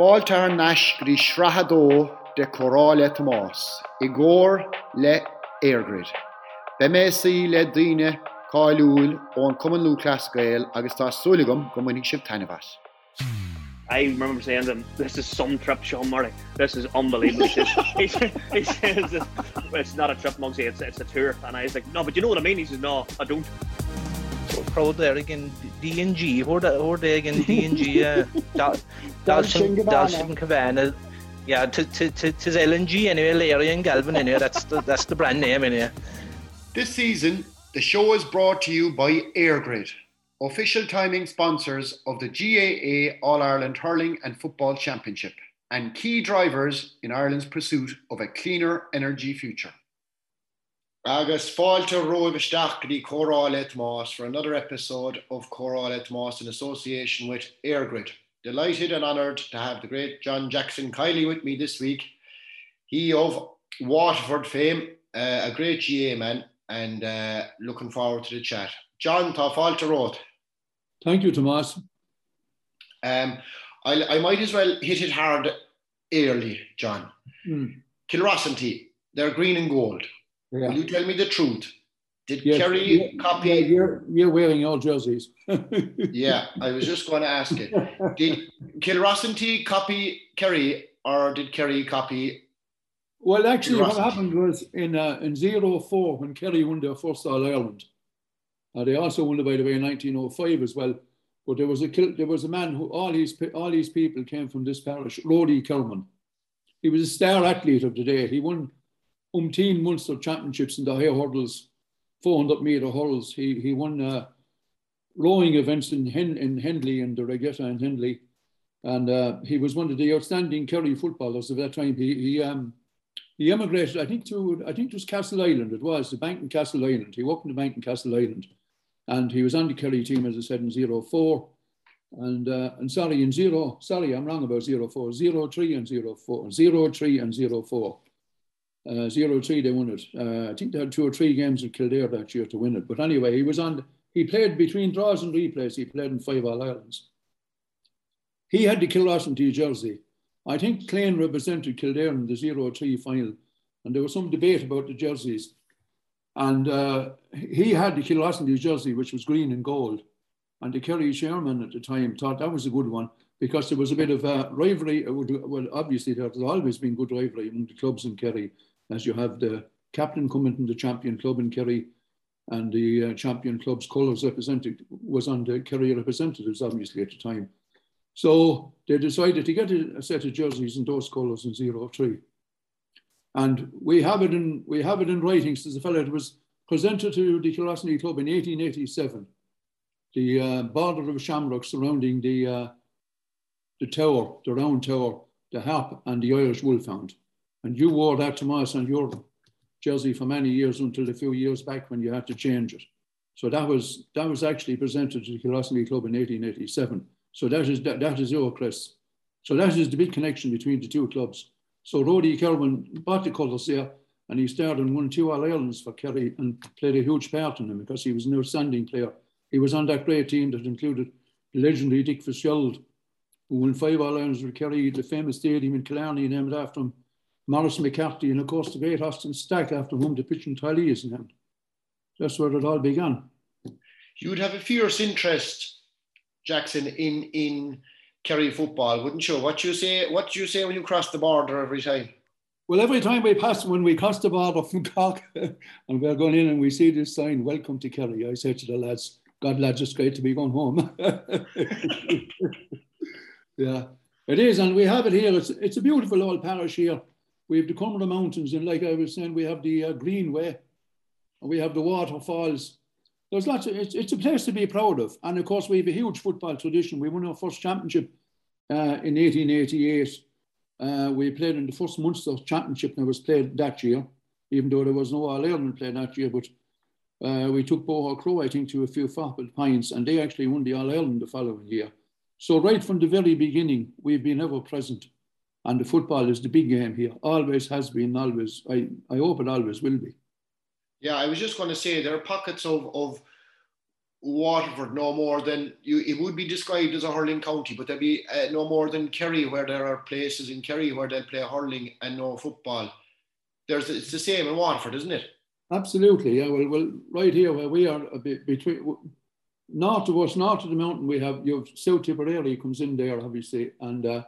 Fáiltar nash grí shrahadó de corá le Tomás, igor le airgrid. Bemesi le dine Cailúil on Common Lou Class Gael Augustas Suligum go winning shift Tanavas. I remember saying to him, this is some trip, Sean Murray. This is unbelievable. He says, it's not a trip, Muggsy, it's a tour. And I was like, no, but you know what I mean? He says, no, I don't. So proud there again, D&G. Where they again, D&G. Dalshin Cavan. Yeah, tis LNG anyway, Larry and Galvin anyway. That's the brand name anyway. This season, the show is brought to you by Airgrid, official timing sponsors of the GAA All-Ireland Hurling and Football Championship and key drivers in Ireland's pursuit of a cleaner energy future. Agus fáilte roibhsteach gnaí Chomhairle le Tomás for another episode of Chomhairle le Tomás in association with Airgrid. Delighted and honoured to have the great John Jackson Kiely with me this week. He of Waterford fame, a great GAA man, and looking forward to the chat. John, tá fáilte roid. Thank you, Tomas. I might as well hit it hard early, John. Kilrossanty, they're green and gold. Yeah. Will you tell me the truth? Did Kerry copy... Yeah, you're wearing your jerseys. Yeah, I was just going to ask it. Did Kilrossanty copy Kerry or did Kerry copy... Well, actually, what happened was in 04, when Kerry won their first All-Ireland, they also won, by the way, in 1905 as well. But there was a man who all these people came from this parish, Rody Kilman. He was a star athlete of the day. He won umpteen Munster Championships in the high hurdles, 400-metre hurdles. He won rowing events in Hendley, in the regatta in Hendley. And he was one of the outstanding Kerry footballers of that time. He emigrated, I think it was Castle Island. It was the bank in Castle Island. He worked in the bank in Castle Island, and he was on the Kerry team, as I said, in 04, I'm wrong about 04. 03 and 04. 03 and 04. 03 they won it. I think they had two or three games at Kildare that year to win it. But anyway, he played between draws and replays. He played in 5 All Irelands. He had the Kilrossanty jersey. I think Clare represented Kildare in the 03 final, and there was some debate about the jerseys. And he had the Kilrossanty jersey, which was green and gold. And the Kerry chairman at the time thought that was a good one because there was a bit of rivalry. Well, obviously, there's always been good rivalry among the clubs in Kerry, as you have the captain coming from the champion club in Kerry, and the champion club's colours represented was on the Kerry representatives, obviously, at the time. So they decided to get a set of jerseys in those colours in 03. And we have it in writing, says the fellow. It was presented to the Kilrossanty Club in 1887. The border of shamrock surrounding the tower, the round tower, the harp and the Irish wolfhound. And you wore that, Tomas, on your jersey for many years until a few years back when you had to change it. So that was actually presented to the Kilrossanty Club in 1887. So that is your crest. So that is the big connection between the two clubs. So Rody Kilman bought the colours there, and he started and won 2 All-Irelands for Kerry and played a huge part in him because he was an outstanding player. He was on that great team that included the legendary Dick Fitzgerald, who won 5 All-Irelands with Kerry, the famous stadium in Clare named after him, Maurice McCarthy, and of course the great Austin Stack, after whom the pitch in Tralee is named. That's where it all began. You'd have a fierce interest, Jackson, in Kerry football, wouldn't you? What do you say when you cross the border every time? Well, every time when we cross the border from Cork and we're going in and we see this sign, "Welcome to Kerry," I say to the lads, "God, lads, it's great to be going home." Yeah, it is, and we have it here. It's a beautiful old parish here. We have the Cumber Mountains, and like I was saying, we have the Greenway, and we have the waterfalls. There's lots of, it's a place to be proud of. And of course, we have a huge football tradition. We won our first championship in 1888. We played in the first Munster Championship that was played that year, even though there was no All-Ireland played that year. But we took Bohar Crow, I think, to a few Foppel Pines, and they actually won the All-Ireland the following year. So right from the very beginning, we've been ever present. And the football is the big game here. Always has been, always. I hope it always will be. Yeah, I was just going to say there are pockets of Waterford no more than it would be described as a hurling county, but there'd be no more than Kerry, where there are places in Kerry where they'll play hurling and no football. It's the same in Waterford, isn't it? Absolutely, yeah. Well, right here where we are, a bit between north of the mountain, you have South Tipperary comes in there, obviously, and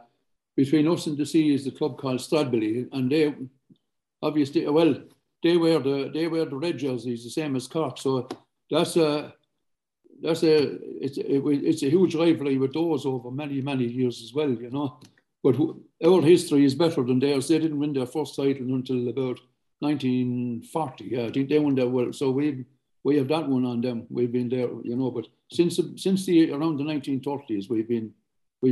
between us and the sea is the club called Stradbally, and they obviously they wear the red jerseys, the same as Cork. So it's a huge rivalry with those over many years as well, you know. But our history is better than theirs. They didn't win their first title until about 1940. Yeah, I think they won that. Well, so we have that one on them. We've been there, you know. But since around the 1930s, we've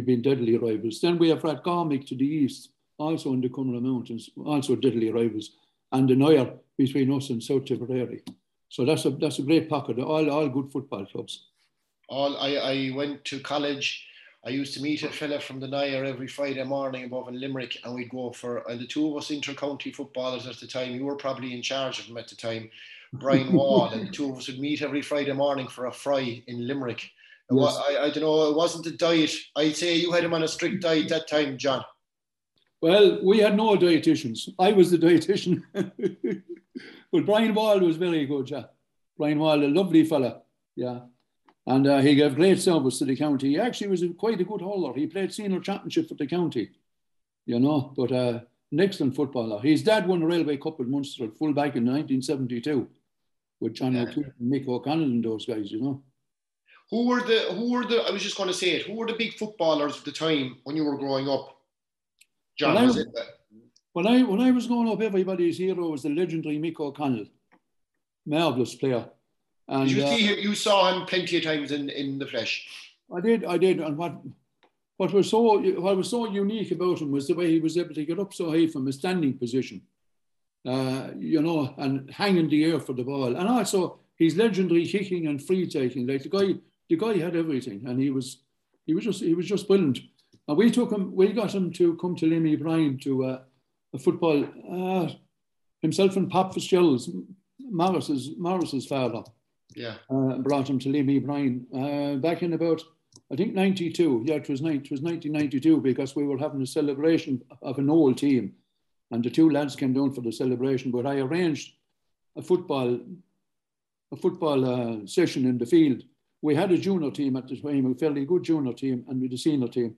been deadly rivals. Then we have Roscommon to the east, also in the Cunra Mountains, also deadly rivals, and the Nire between us and South Tipperary. So that's a great pocket. All good football clubs. I went to college. I used to meet a fella from the Nire every Friday morning above in Limerick, and we'd go and the two of us inter-county footballers at the time, you were probably in charge of them at the time, Brian Wilde, and the two of us would meet every Friday morning for a fry in Limerick. Yes. I don't know, it wasn't a diet. I'd say you had him on a strict diet that time, John. Well, we had no dietitians. I was the dietitian. But Brian Wilde was very good, yeah. Brian Wilde, a lovely fella, yeah. And he gave great service to the county. He actually was quite a good hurler. He played senior championship for the county, you know, but an excellent footballer. His dad won the Railway Cup with Munster at fullback in 1972 with John O'Connell and Mick O'Connell and those guys, you know. Who were the big footballers at the time when you were growing up, John? When I was growing up, everybody's hero was the legendary Mick O'Connell. Marvellous player. And, you saw him plenty of times in the flesh. I did. And what was so unique about him was the way he was able to get up so high from a standing position, you know, and hang in the air for the ball. And also his legendary kicking and free taking. Like the guy had everything, and he was just brilliant. And we got him to come to Limmy Bryan to a football. Himself and Pat Fitzgerald, Morris's father. Yeah, brought him to Limmy Bryan back in about, I think, 92. Yeah, it was 1992, because we were having a celebration of an old team, and the two lads came down for the celebration. But I arranged a football session in the field. We had a junior team at the time, a fairly good junior team, and with a senior team.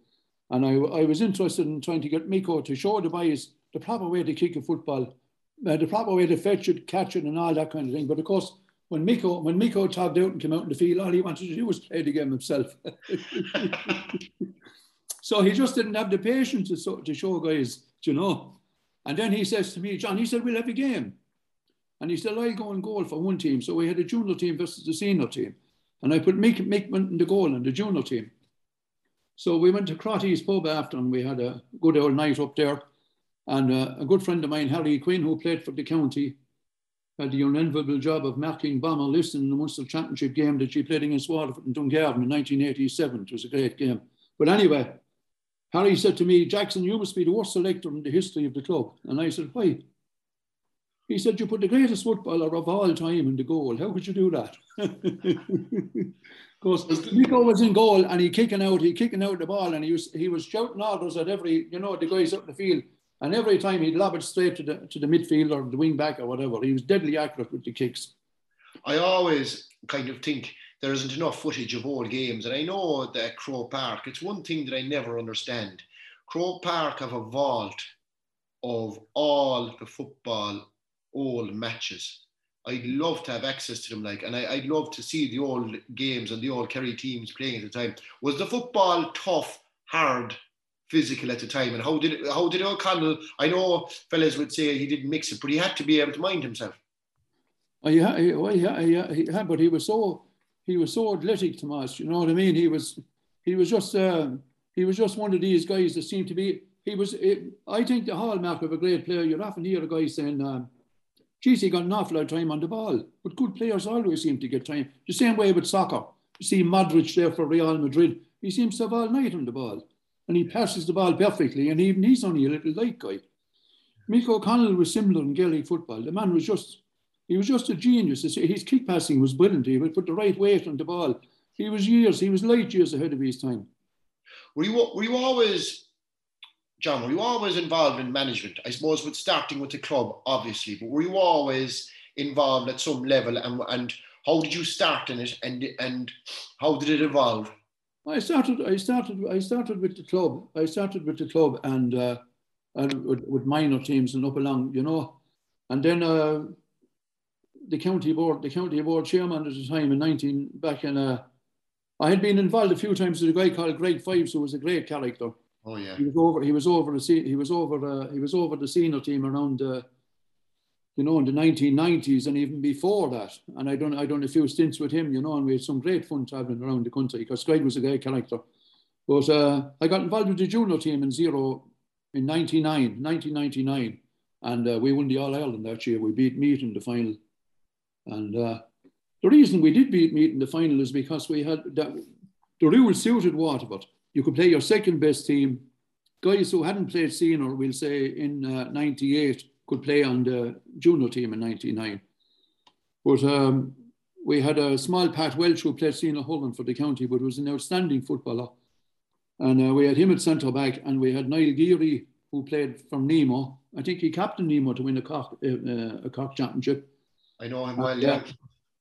And I was interested in trying to get Miko to show the boys the proper way to kick a football, the proper way to fetch it, catch it, and all that kind of thing. But of course, when Miko tabbed out and came out in the field, all he wanted to do was play the game himself. So he just didn't have the patience to show guys, you know. And then he says to me, John, he said, we'll have a game. And he said, I'll go and goal for one team. So we had a junior team versus the senior team. And I put Mick in the goal and the junior team. So we went to Crotty's pub after, and we had a good old night up there. And a good friend of mine, Harry Quinn, who played for the county, had the unenviable job of marking bomber Liston in the Munster Championship game that she played against Waterford and Dungarvan in 1987. It was a great game. But anyway, Harry said to me, Jackson, you must be the worst selector in the history of the club. And I said, why? He said, you put the greatest footballer of all time in the goal. How could you do that? Of course, Nico was in goal, and he kicking out the ball, and he was shouting orders at every, you know, the guys up the field. And every time he'd lob it straight to the midfield or the wing back or whatever. He was deadly accurate with the kicks. I always kind of think there isn't enough footage of old games. And I know that Croke Park, it's one thing that I never understand. Croke Park have a vault of all the football old matches. I'd love to have access to them, like, and I'd love to see the old games and the old Kerry teams playing at the time. Was the football tough, hard, physical at the time, and how did O'Connell? I know fellas would say he didn't mix it, but he had to be able to mind himself. Oh, yeah, but he was so athletic, Tomas. You know what I mean? He was just one of these guys that seemed to be. I think the hallmark of a great player. You'd often hear a guy saying, "Geez, he got an awful lot of time on the ball," but good players always seem to get time. The same way with soccer. You see Modric there for Real Madrid. He seems to have all night on the ball. And he passes the ball perfectly, and even he's only a little light guy. Mick O'Connell was similar in Gaelic football. The man was just, He was just a genius. His kick passing was brilliant. He would put the right weight on the ball. He was light years ahead of his time. John, were you always involved in management? I suppose with starting with the club, obviously, but were you always involved at some level? And how did you start in it? And how did it evolve? I started with the club. And with minor teams and up along, you know. And then the county board chairman at the time I had been involved a few times with a guy called Greg Fives, who was a great character. Oh yeah. He was over the senior team around in the 1990s and even before that. And I done a few stints with him, you know, and we had some great fun traveling around the country because Greg was a great character. But I got involved with the junior team in 1999, and we won the All-Ireland that year. We beat Meath in the final. And the reason we did beat Meath in the final is because we had the rules suited Waterford. You could play your second-best team. Guys who hadn't played senior, we'll say, in 98, could play on the junior team in 99. But we had a small Pat Welch who played senior Holland for the county, but was an outstanding footballer. And we had him at centre-back, and we had Niall Geary, who played from Nemo. I think he captained Nemo to win a Cork championship. I know him well, yeah.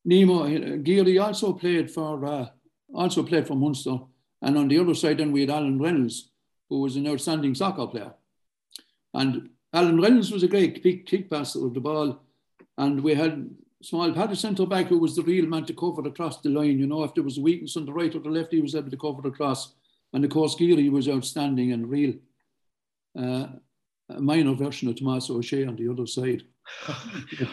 Geary also played for Munster. And on the other side, then we had Alan Reynolds, who was an outstanding soccer player. And Alan Reynolds was a great kick passer of the ball. And we had Small Pat, a centre-back, who was the real man to cover across the line. You know, if there was weakness on the right or the left, he was able to cover across. And of course, Geary was outstanding and real. A minor version of Tomas O'Shea on the other side.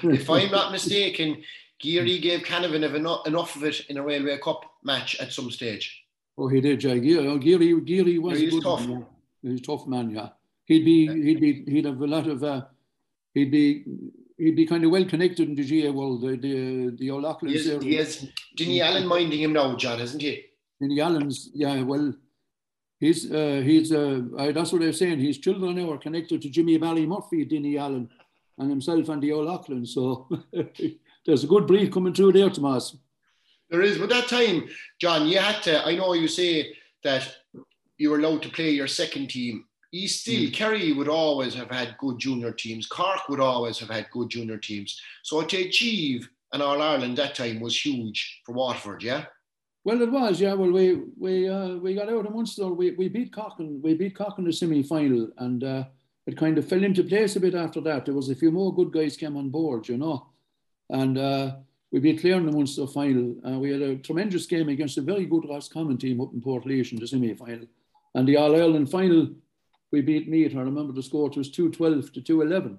If I'm not mistaken, Geary gave Cavan enough of it in a Railway Cup match at some stage. Oh, he did, Jay. Geary was a good tough man. He was a tough man, yeah. He'd be kind of well connected in the GA world, the old Auckland. He is. Dinny Allen minding him now, John, isn't he? Dinny Allen's, yeah, well, that's what I was saying. His children now are connected to Jimmy Valley Murphy, Dinny Allen, and himself and the old Auckland. So there's a good breed coming through there, Tomas. There is, but that time, John, you had to. I know you say that you were allowed to play your second team. Kerry would always have had good junior teams. Cork would always have had good junior teams. So to achieve an All Ireland that time was huge for Waterford, yeah. Well, it was, yeah. Well, we got out of Munster. We beat Cork in the semi final, and it kind of fell into place a bit after that. There was a few more good guys came on board, you know, and. We beat Clare in the Munster final. We had a tremendous game against a very good Roscommon team up in Portlaoise in the semi-final. And the All-Ireland final, we beat Meath. I remember the score was 2-12 to 2-11.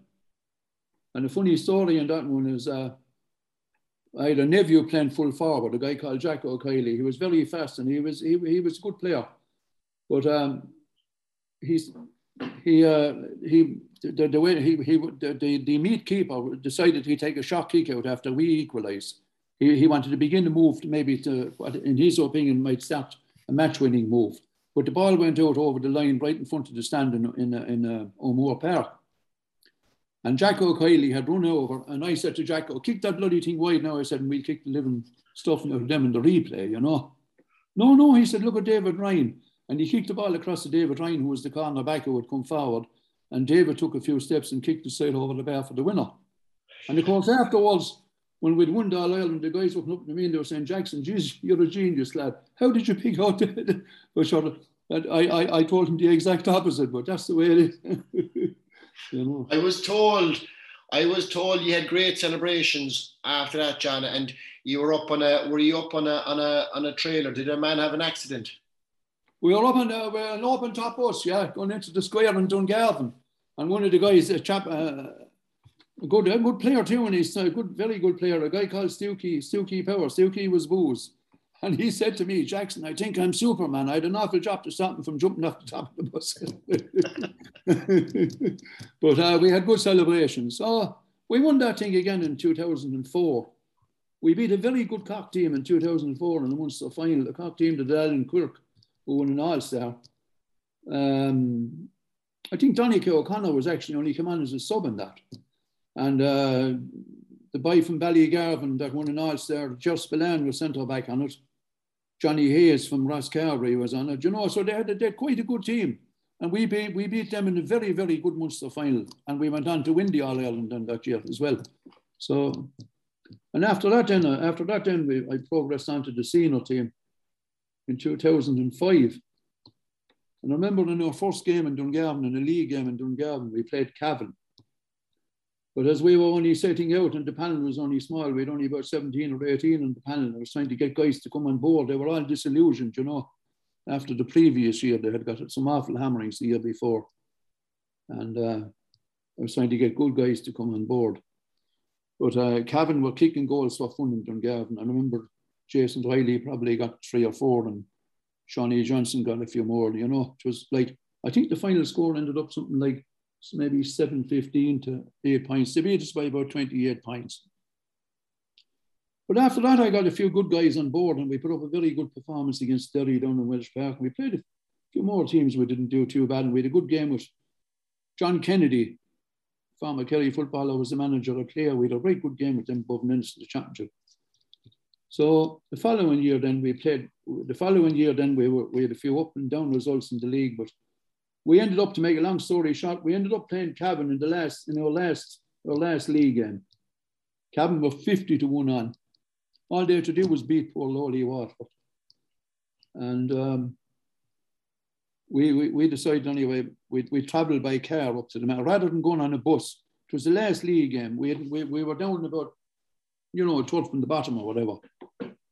And a funny story in that one is I had a nephew playing full forward, a guy called Jack O'Kiely. He was very fast and he was a good player. But the Meath keeper decided he'd take a shot kick out after we equalised. He wanted to begin the move, in his opinion, might start a match-winning move. But the ball went out over the line right in front of the stand in O'More Park. And Jack O'Kiely had run over, and I said to Jack, "Oh, kick that bloody thing wide now," I said, "and we'll kick the living stuff out of them in the replay, you know." No, he said, "Look at David Ryan." And he kicked the ball across to David Ryan, who was the cornerback who had come forward. And David took a few steps and kicked the side over the bar for the winner. And of course, afterwards, when we'd won the All Ireland, the guys were up to me and they were saying, "Jackson, geez, you're a genius, lad. How did you pick out?" And I told him the exact opposite, but that's the way it is. You know. I was told you had great celebrations after that, John, and you were up on a trailer. Did a man have an accident? We were up on an open top bus, yeah, going into the square in Dungarvan. And one of the guys, a good player too, and he's a very good player, a guy called Stukey Power. Stukey was booze. And he said to me, "Jackson, I think I'm Superman. I had an awful job to stop him from jumping off the top of the bus." But we had good celebrations. So we won that thing again in 2004. We beat a very good Cork team in 2004 in the Munster final, the Cork team that Alan Quirk, who won an All-Star. I think Donny O'Connor was actually only come on as a sub in that. And the boy from Ballygarvan that won an All-Star, Josh Spillane, was centre back on it. Johnny Hayes from Roscommon was on it. You know, so they had quite a good team. And we beat them in a very, very good Munster final. And we went on to win the All-Ireland then that year as well. So, and after that then, I progressed onto the senior team in 2005. And I remember in our first game in Dungarvan, in a league game in Dungarvan, we played Cavan. But as we were only setting out and the panel was only small, we had only about 17 or 18 in the panel, and I was trying to get guys to come on board. They were all disillusioned, you know. After the previous year, they had got some awful hammerings the year before. And I was trying to get good guys to come on board. But Cavan were kicking goals for fun in Dungarvan. I remember Jason Riley probably got 3 or 4 and Shawnee Johnson got a few more, you know. It was like, I think the final score ended up something like maybe 7-15 to 8 points. They beat us by about 28 points. But after that, I got a few good guys on board and we put up a very good performance against Derry down in Welsh Park. We played a few more teams. We didn't do too bad. And we had a good game with John Kennedy, former Kerry footballer, was the manager of Clare. We had a very good game with them above Munster the Championship. So the following year then we had a few up and down results in the league, but we ended up, to make a long story short, we ended up playing Cavan in our last league game. Cavan were 50-1 on. All they had to do was beat poor lowly Waterford. And we decided anyway, we travelled by car up to the mountain, rather than going on a bus. It was the last league game. We were down about, you know, 12 from the bottom or whatever.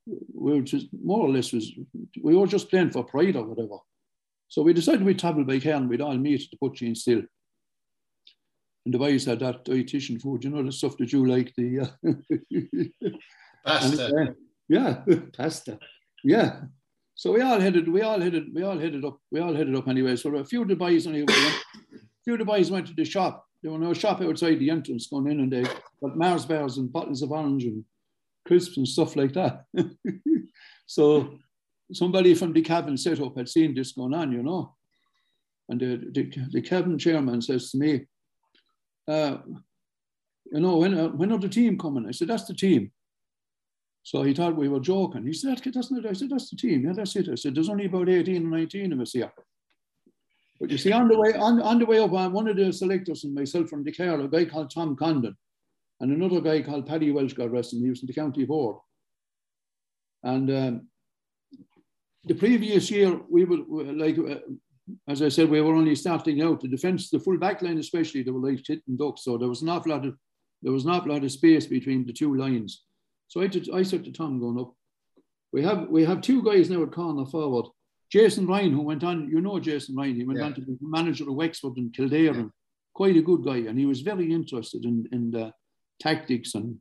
We were just, more or less, we were just playing for pride or whatever. So we decided we'd travel by car and we'd all meet at the Putchie and Still. And the boys had that dietitian food, you know, the stuff that you like, the... Pasta. And, yeah, pasta. Yeah. So we all headed up anyway. So a few of the boys went to the shop. There was no shop outside the entrance going in, and they got Mars bars and bottles of orange and crisps and stuff like that. So somebody from the Cavan set-up had seen this going on, you know. And the Cavan chairman says to me, you know, when are the team coming? I said, that's the team. So he thought we were joking. He said, that's not it. I said, that's the team. Yeah, that's it. I said, there's only about 18 or 19 of us here. But you see, on the way up, one of the selectors and myself from the Clare, a guy called Tom Condon, and another guy called Paddy Welch, God rest him, he was in the county board. And the previous year, as I said, we were only starting out. The defence, the full back line especially, they were like tit and duck. So there was an awful lot of space between the two lines. So I said to Tom going up, we have two guys now at corner forward. Jason Ryan, who went on, you know Jason Ryan, he went on to be manager of Wexford and Kildare, and quite a good guy, and he was very interested in the tactics, and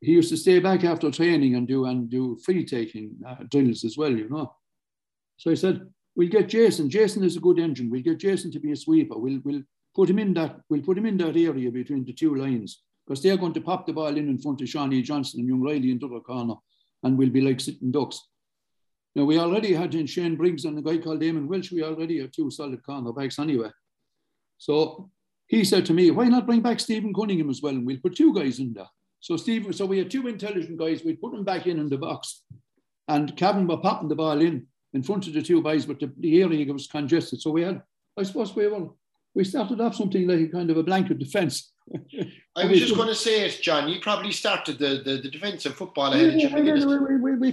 he used to stay back after training and do free-taking drills as well, you know. So I said, we'll get Jason. Jason is a good engine. We'll get Jason to be a sweeper. We'll put him in that area between the two lines, because they're going to pop the ball in front of Shawnee Johnson and young Riley in the other corner, and we'll be like sitting ducks. Now, we already had in Shane Briggs and a guy called Damon Welch, we already had two solid cornerbacks anyway. So he said to me, why not bring back Stephen Cunningham as well? And we'll put two guys in there. So we had two intelligent guys. We put them back in the box. And Cavan were popping the ball in front of the two guys, but the area was congested. So we had, I suppose we started off something like a kind of a blanket defence. I was just going to say it, John. You probably started the defence of football. We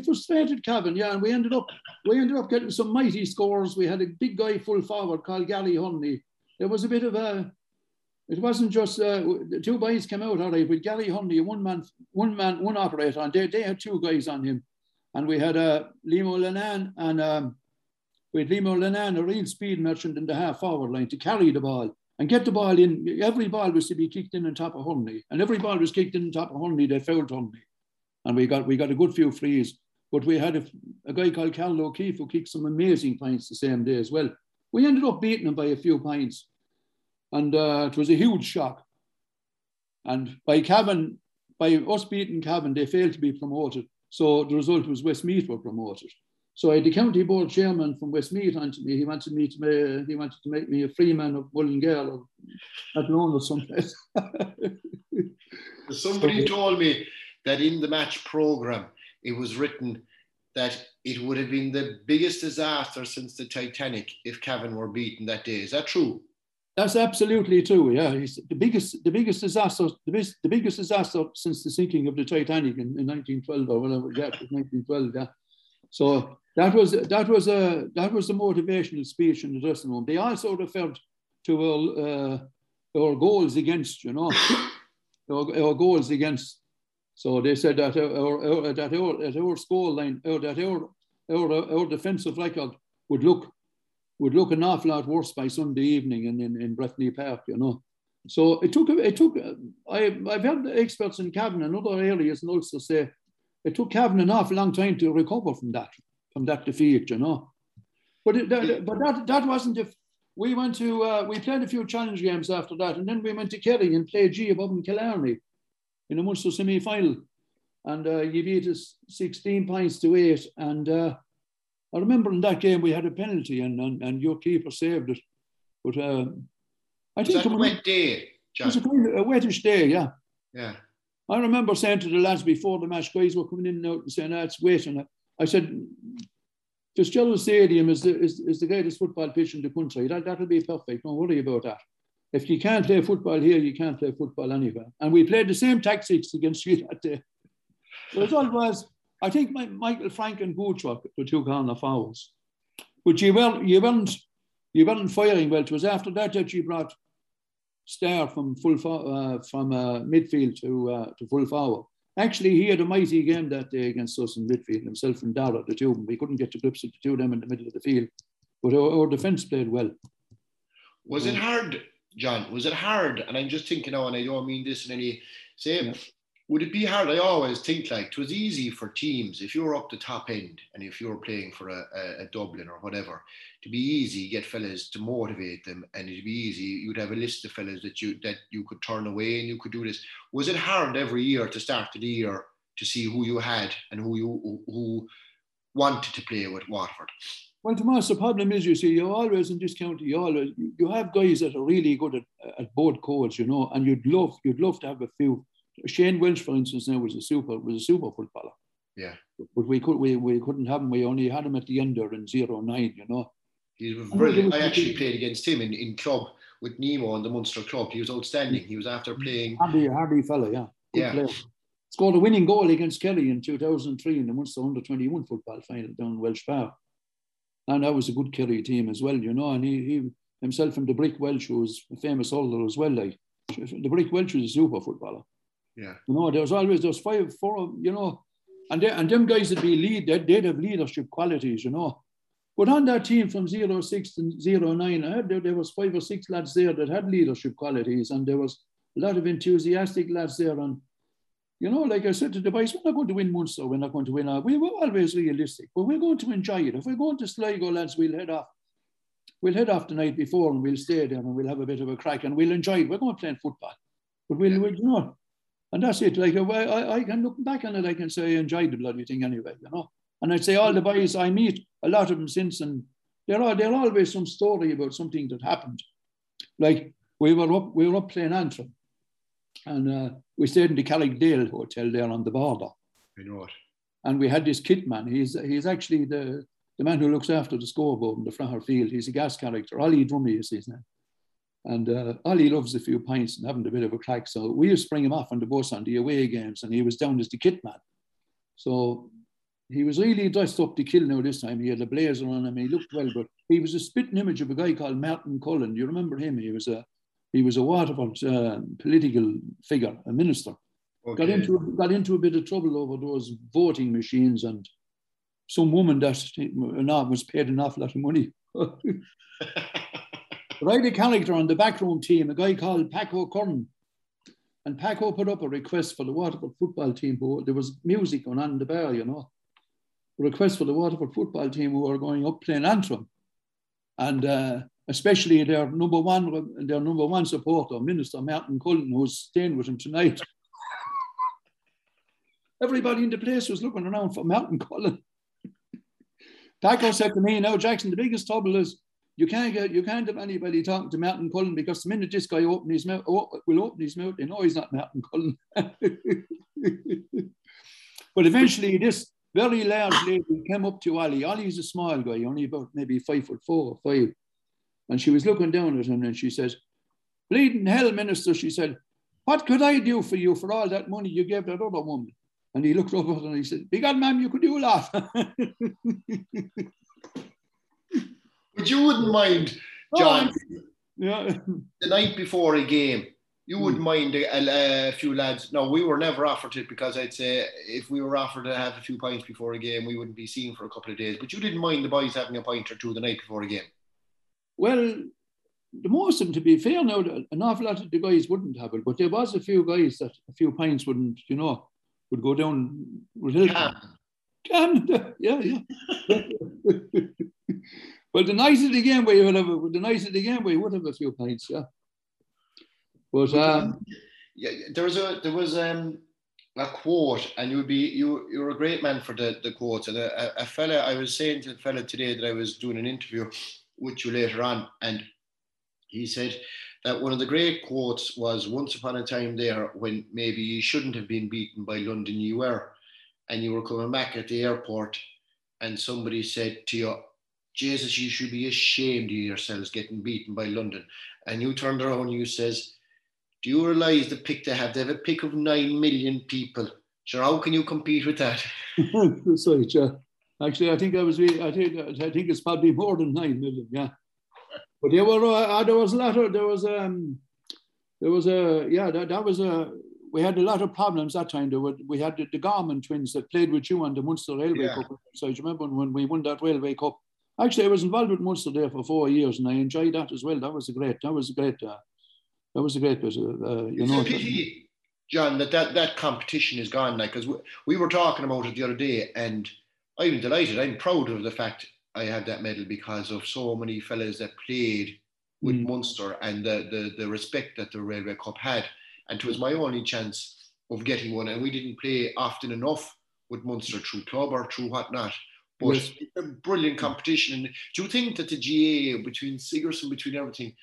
frustrated Cavan, yeah, and we ended up getting some mighty scores. We had a big guy full forward called Gary Hunley. There was a bit of a, it wasn't just the two guys came out all right, but Gary Hunley, one operator, and they had two guys on him, and we had Limo Lennon and a real speed merchant in the half forward line to carry the ball. And get the ball in. Every ball was to be kicked in on top of Hunley. And every ball was kicked in on top of Hunley. They fouled Hunley. And we got a good few frees. But we had a guy called Carl O'Keefe who kicked some amazing points the same day as well. We ended up beating him by a few points. And it was a huge shock. And by us beating Cavan, they failed to be promoted. So the result was Westmeath were promoted. So I had the county board chairman from Westmeath on to me. He wanted to make me a free man of Mullingar or at Loan or someplace. Somebody told me that in the match programme, it was written that it would have been the biggest disaster since the Titanic if Cavan were beaten that day. Is that true? That's absolutely true. Yeah, it's the biggest disaster since the sinking of the Titanic in 1912 or whatever. Yeah, 1912. Yeah. So that was a motivational speech in the dressing room. They also referred to our goals against, you know, our goals against. So they said that our scoreline, that our defensive record would look an awful lot worse by Sunday evening in Breffni Park, you know. So it took. I've had experts in Cavan and other areas and also say it took Cavan an awful long time to recover from that defeat, you know. But that wasn't if we went to we played a few challenge games after that, and then we went to Kerry and played G above in Killarney in a Munster semi-final, and you beat us 16-8, and I remember in that game we had a penalty and your keeper saved it. But I think it was a wet day, John. It was a wettish day, yeah. Yeah. I remember saying to the lads before the match, guys were coming in and out and saying, it's wet. And I said, Fitzgerald Stadium is the greatest football pitch in the country. That'll be perfect. Don't worry about that. If you can't play football here, you can't play football anywhere. And we played the same tactics against you that day. The result was, I think Michael Frank and Goochrock were two corner fouls. But you weren't firing well. It was after that you brought Starr from midfield to full forward. Actually, he had a mighty game that day against us in midfield, himself and Dara, the two of them. We couldn't get to grips with the two of them in the middle of the field. But our defence played well. Was it hard, John? Was it hard? And I'm just thinking now, and I don't mean this in any same. Yeah. Would it be hard? I always think like it was easy for teams if you were up the top end and if you were playing for a Dublin or whatever, to be easy get fellas to motivate them, and it'd be easy. You'd have a list of fellas that you could turn away and you could do this. Was it hard every year to start the year to see who you had and who wanted to play with Waterford? Well, Tomas, the problem is, you see, you're always in this county. You have guys that are really good at board codes, you know, and you'd love to have a few. Shane Welsh, for instance, now was a super footballer. Yeah, but we couldn't have him. We only had him at the end there in 09, you know. He was brilliant. I actually played against him in club with Nemo in the Munster club. He was outstanding. He was after playing. Hardy fella, yeah. Good player. Scored a winning goal against Kerry in 2003 in the Munster Under-21 football final down in Welsh Park, and that was a good Kerry team as well, you know. And he himself and the Brick Welsh, who was a famous holder as well. Like the Brick Welsh was a super footballer. Yeah, you know, there was always those 5, 4, you know, and them guys that be lead, they'd have leadership qualities, you know. But on that team from 06 and 09, I heard there was 5 or 6 lads there that had leadership qualities, and there was a lot of enthusiastic lads there. And you know, like I said to the boys, we're not going to win Munster, we're not going to win. We were always realistic, but we're going to enjoy it. If we're going to Sligo, lads, we'll head off the night before and we'll stay there and we'll have a bit of a crack and we'll enjoy it. We're going to play football, but we'll, you know. And that's it. Like I can look back on it, I can say I enjoyed the bloody thing anyway, you know. And I'd say all the boys I meet, a lot of them since, and there are always some story about something that happened. Like we were up playing Antrim, and we stayed in the Carrickdale Hotel there on the border. You know it. And we had this kit man. He's actually the man who looks after the scoreboard in the Fraher Field. He's a gas character. Ollie Drummy is his name. And Ollie loves a few pints and having a bit of a crack. So we used to bring him off on the bus on the away games, and he was down as the kit man. So he was really dressed up to kill now this time. He had a blazer on him. He looked well, but he was a spitting image of a guy called Martin Cullen. Do you remember him? He was a Waterford political figure, a minister. Okay. Got into a bit of trouble over those voting machines and some woman that was paid an awful lot of money. Rody character on the backroom team, a guy called Paco Curran. And Paco put up a request for the Waterford football team. There was music on the bar, you know. A request for the Waterford football team who were going up playing Antrim. And especially their number one supporter, Minister Martin Cullen, who's staying with him tonight. Everybody in the place was looking around for Martin Cullen. Paco said to me, now, Jackson, the biggest trouble is You can't have anybody talking to Martin Cullen, because the minute this guy will open his mouth, they know he's not Martin Cullen. But eventually this very large lady came up to Ollie. Ollie's a small guy, only about maybe 5'4" or 5". And she was looking down at him and she said, "Bleeding hell, minister," she said, "what could I do for you for all that money you gave that other woman?" And he looked over and he said, "Begad, ma'am, you could do a lot." But you wouldn't mind, John, the night before a game, you wouldn't mind a few lads. No, we were never offered it, because I'd say if we were offered to have a few pints before a game, we wouldn't be seen for a couple of days. But you didn't mind the boys having a pint or two the night before a game? Well, the most of them, to be fair now, an awful lot of the guys wouldn't have it, but there was a few guys that a few pints wouldn't, you know, would go down, would help them. Yeah. Well, the night of the game we would have a few pints, yeah. But there was a quote, and you're a great man for the quotes. And a fella, I was saying to the fella today that I was doing an interview with you later on, and he said that one of the great quotes was, "Once upon a time there, when maybe you shouldn't have been beaten by London, you were, and you were coming back at the airport, and somebody said to you, 'Jesus, you should be ashamed of yourselves getting beaten by London.' And you turned around and you says, 'Do you realise the pick they have? They have a pick of 9 million people. Sure, how can you compete with that?'" Sorry, Chair. Actually, I think it's probably more than 9 million. Yeah, but we had a lot of problems that time. We had the Garmin twins that played with you on the Munster Railway Cup. So do you remember when we won that Railway Cup? Actually, I was involved with Munster there for 4 years, and I enjoyed that as well. That was a great bit. It's a pity, John, that competition is gone. Because we were talking about it the other day, and I'm delighted. I'm proud of the fact I had that medal, because of so many fellas that played with Munster and the respect that the Railway Cup had. And it was my only chance of getting one. And we didn't play often enough with Munster through club or through whatnot. But yes, it's a brilliant competition. And do you think that the GAA, between Sigerson, between everything,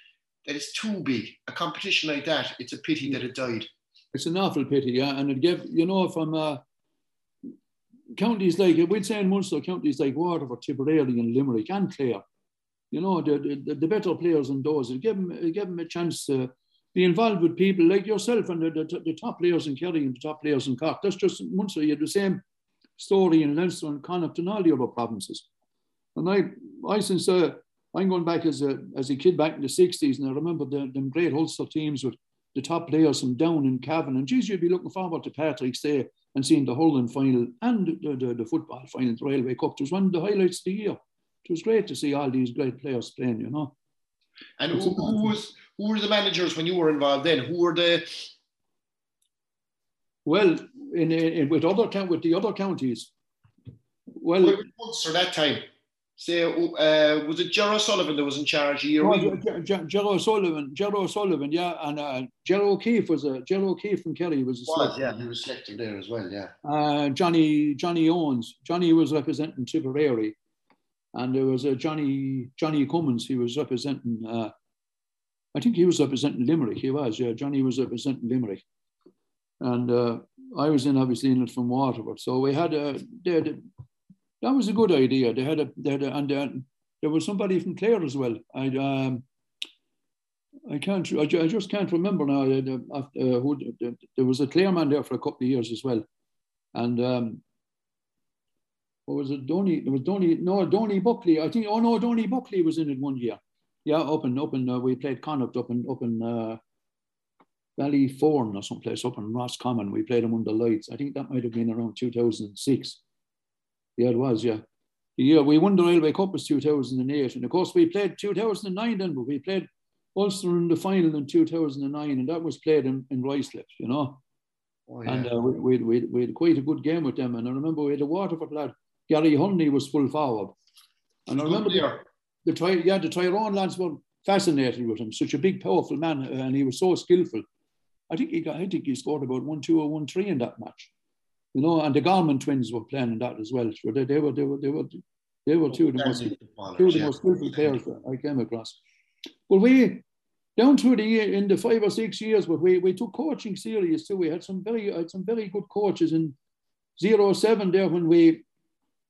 that is too big? A competition like that, it's a pity that it died. It's an awful pity, yeah. And it gave, you know, from counties like, we'd say in Munster, counties like Waterford, Tipperary and Limerick and Clare, you know, the better players in those, it gave them a chance to be involved with people like yourself and the top players in Kerry and the top players in Cork. That's just Munster, you had the same story in Leinster and Connacht and all the other provinces. And I'm going back as a kid back in the 60s, and I remember them great Ulster teams with the top players from down in Cavan. And geez, you'd be looking forward to Patrick's Day and seeing the hurling final and the football final, the Railway Cup. It was one of the highlights of the year. It was great to see all these great players playing, you know. And who were the managers when you were involved then? Who were the... Well, with the other counties, well, Munster that time. Say, was it Gerard Sullivan that was in charge a year? Gerard Sullivan, yeah, and Gerard O'Keefe from Kerry was. He was selected there as well, yeah. Johnny Owens, Johnny was representing Tipperary, and there was a Johnny Cummins. He was representing. I think he was representing Limerick. He was, yeah. Johnny was representing Limerick. And I was obviously in it from Waterford. So we had that was a good idea. There was somebody from Clare as well. I just can't remember now. There was a Clare man there for a couple of years as well. And what was it? Donny Buckley. I think, Donny Buckley was in it one year. Yeah, we played Connacht up in Ballyforn or someplace up in Roscommon. We played them under lights. I think that might have been around 2006. Yeah, it was, yeah. The year we won the Railway Cup was 2008. And of course, we played 2009 then, but we played Ulster in the final in 2009, and that was played in Ruislip, you know. Oh, yeah. And we had quite a good game with them. And I remember we had a Waterford lad, Gary Hunley, was full forward. And I remember the Tyrone lads were fascinated with him. Such a big, powerful man, and he was so skillful. I think he scored about 1-2 or 1-3 in that match, you know. And the Garmin twins were playing in that as well. So they were They were two of the most skillful players that I came across. But we, down through the year, in the 5 or 6 years, but we took coaching serious too. We had some very good coaches in 07 there when we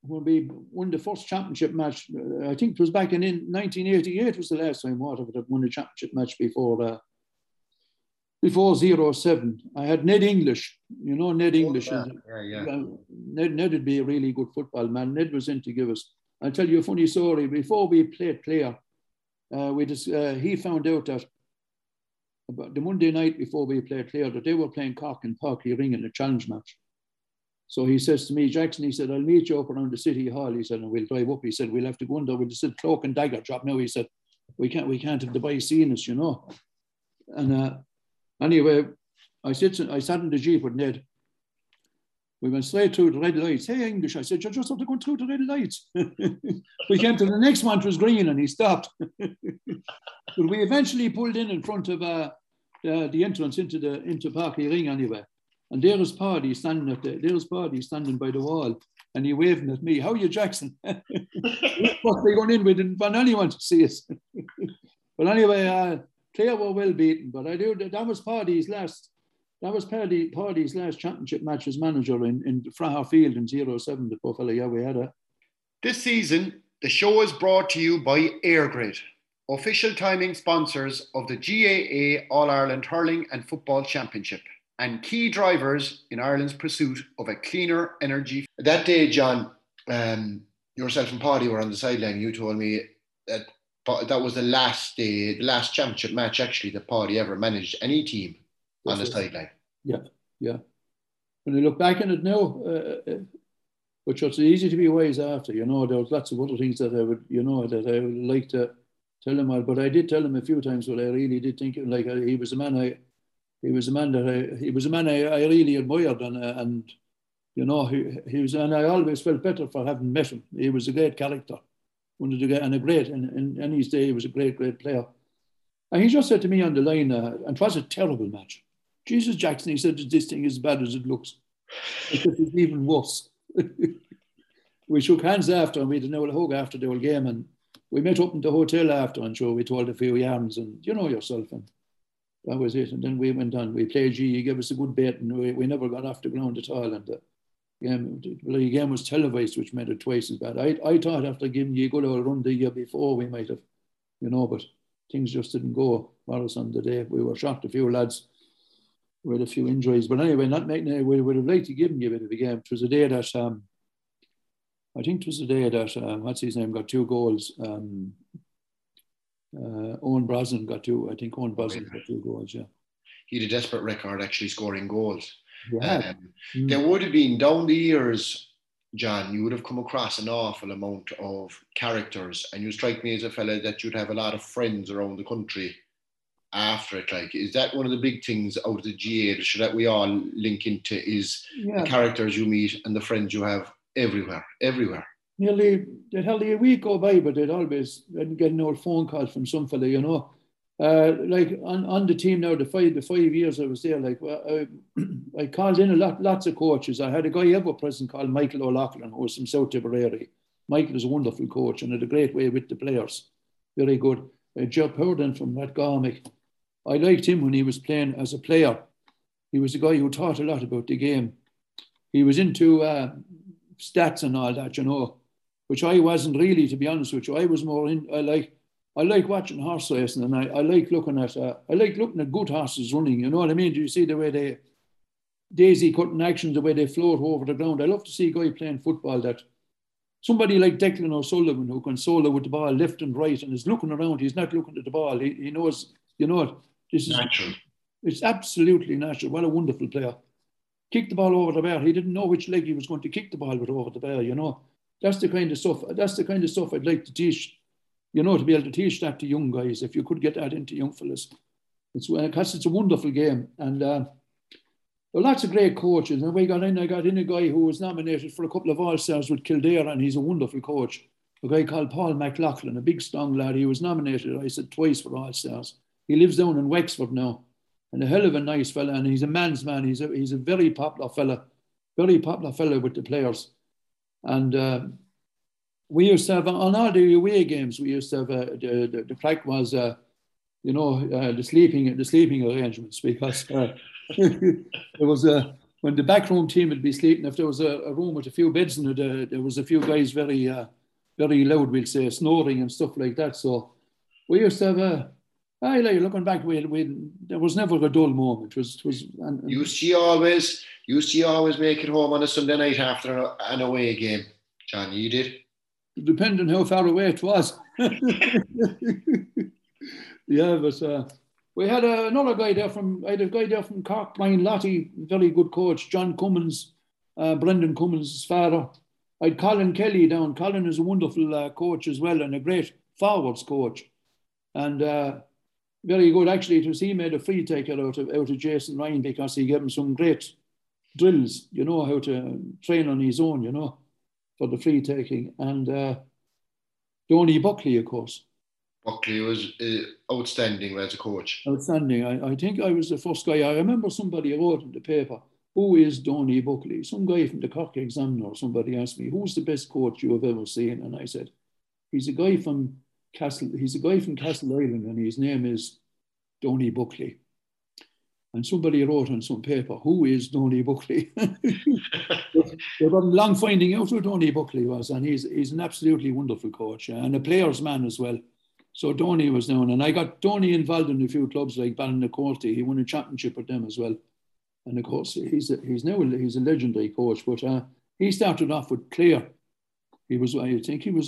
won the first championship match. I think it was back in 1988 was the last time Waterford had won a championship match before 07. I had Ned English. You know Ned English. Yeah. Ned would be a really good football man. Ned was in to give us. I'll tell you a funny story. Before we played Clare, he found out that about the Monday night before we played Clare that they were playing Cork and Portlaoise Ring in a challenge match. So he says to me, Jackson, he said, I'll meet you up around the city hall. He said, and we'll drive up. He said, we'll have to go under with the cloak and dagger drop now. He said, we can't have the boys seeing us, you know. And anyway, I sat in the Jeep with Ned. We went straight through the red lights. Hey, English, I said, you just have to go through the red lights. We came to the next one, it was green, and he stopped. But we eventually pulled in front of the entrance into Portlaoise Ring anyway. And there was Paddy standing by the wall, and he waving at me. How are you, Jackson? Must be going in. We didn't want anyone to see us. But anyway, Clare were well beaten. But I do. That was Paddy's last championship match as manager in Fraher Field in 07. The poor fella. Yeah, we had a. This season, the show is brought to you by AirGrid, official timing sponsors of the GAA All Ireland Hurling and Football Championship, and key drivers in Ireland's pursuit of a cleaner energy. That day, John, yourself and Paddy were on the sideline. You told me that that was the last day, the last championship match, actually, that Paddy ever managed any team on the sideline. Yeah. When you look back on it now, which it's easy to be wise after, you know, there was lots of other things that I would like to tell him all, but I did tell him a few times what I really did think, like, he was a man I really admired, and you know, he was, and I always felt better for having met him. He was a great character, and in his day, he was a great player. And he just said to me on the line, and it was a terrible match. Jesus, Jackson, he said, this thing is as bad as it looks. It's even worse. We shook hands after, and we didn't know a hug after the whole game, and we met up in the hotel after, and sure, we told a few yarns, and you know yourself, and that was it. And then we went on. We played G. He gave us a good bait, and we never got off the ground at all. And the game was televised, which made it twice as bad. I thought after giving you a good old run the year before, we might have, you know, but things just didn't go for us on the day. We were shocked, a few lads with a few injuries. But anyway, not making any, we would have liked to give him a bit of a game. It was a day that, got two goals. Owen Brosnan got two. I think Owen Brosnan got two goals, yeah. He had a desperate record actually scoring goals. Yeah. There would have been, down the years, John, you would have come across an awful amount of characters, and you strike me as a fella that you'd have a lot of friends around the country after it. Like, is that one of the big things out of the GAA that we all link into, is the characters you meet and the friends you have everywhere? Nearly, they'd hardly a week go by, but they'd get an old phone call from some fella, you know. Like on the team now, the five years I was there, like, well, I called in lots of coaches. I had a guy ever present called Michael O'Loughlin, who was from South Tipperary. Michael is a wonderful coach and had a great way with the players. Very good. Joe Purden from Ratgarmick. I liked him when he was playing as a player. He was a guy who taught a lot about the game. He was into stats and all that, you know, which I wasn't really, to be honest with you. I was more in. I like watching horse racing, and I like looking at good horses running. You know what I mean? Do you see the way they daisy cutting actions, the way they float over the ground? I love to see a guy playing football that somebody like Declan O'Sullivan, who can solo with the ball left and right, and is looking around. He's not looking at the ball. He knows. You know, this is natural. It's absolutely natural. What a wonderful player! Kicked the ball over the bar. He didn't know which leg he was going to kick the ball with over the bar. You know. That's the kind of stuff I'd like to teach, you know, to be able to teach that to young guys, if you could get that into young fellas. It's a wonderful game. And there are lots of great coaches. And I got in a guy who was nominated for a couple of All-Stars with Kildare, and he's a wonderful coach. A guy called Paul McLaughlin, a big, strong lad. He was nominated, I said, twice for All-Stars. He lives down in Wexford now. And a hell of a nice fella. And he's a man's man. He's a very popular fella with the players. And we used to have, on all the away games, we used to have, the crack was, you know, the sleeping arrangements, because it was when the backroom team would be sleeping, if there was a room with a few beds in it, there was a few guys very, very loud, we'll say, snoring and stuff like that. So we used to have looking back, there was never a dull moment. It was. And used to always make it home on a Sunday night after an away game, John. You did. Depending how far away it was. Yeah, but we had another guy there from. I had a guy there from Cork, Brian Lottie, very good coach, John Cummins, Brendan Cummins' father. I had Colin Kelly down. Colin is a wonderful coach as well, and a great forwards coach, and very good. Actually, it was he made a free taker out of Jason Ryan, because he gave him some great drills, you know, how to train on his own, you know, for the free taking. And Donnie Buckley, of course. Buckley was outstanding as a coach. Outstanding. I think I was the first guy. I remember somebody wrote in the paper, "Who is Donnie Buckley?" Some guy from the Cork Examiner or somebody asked me, "Who's the best coach you have ever seen?" And I said, "He's a guy from Castle Island, and his name is Donnie Buckley." And somebody wrote on some paper, "Who is Donnie Buckley?" They were long finding out who Donnie Buckley was, and he's an absolutely wonderful coach and a player's man as well. So Donnie was known, and I got Donnie involved in a few clubs like Ballinacorty. He won a championship with them as well. And of course, he's now a legendary coach. But he started off with Clare. He was working in Clare.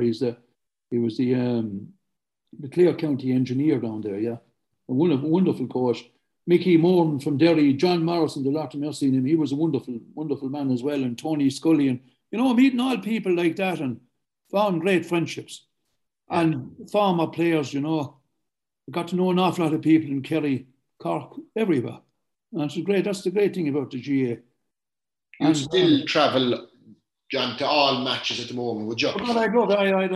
He was the Clare County engineer down there. Yeah, a wonderful coach. Mickey Morton from Derry, John Morrison, the Lord have mercy on him. He was a wonderful man as well. And Tony Scully, and you know, meeting all people like that and formed great friendships. And former players, you know, got to know an awful lot of people in Kerry, Cork, everywhere. And it's great. That's the great thing about the GA. You still travel, John, to all matches at the moment, would you? Well, I'd go there. I'd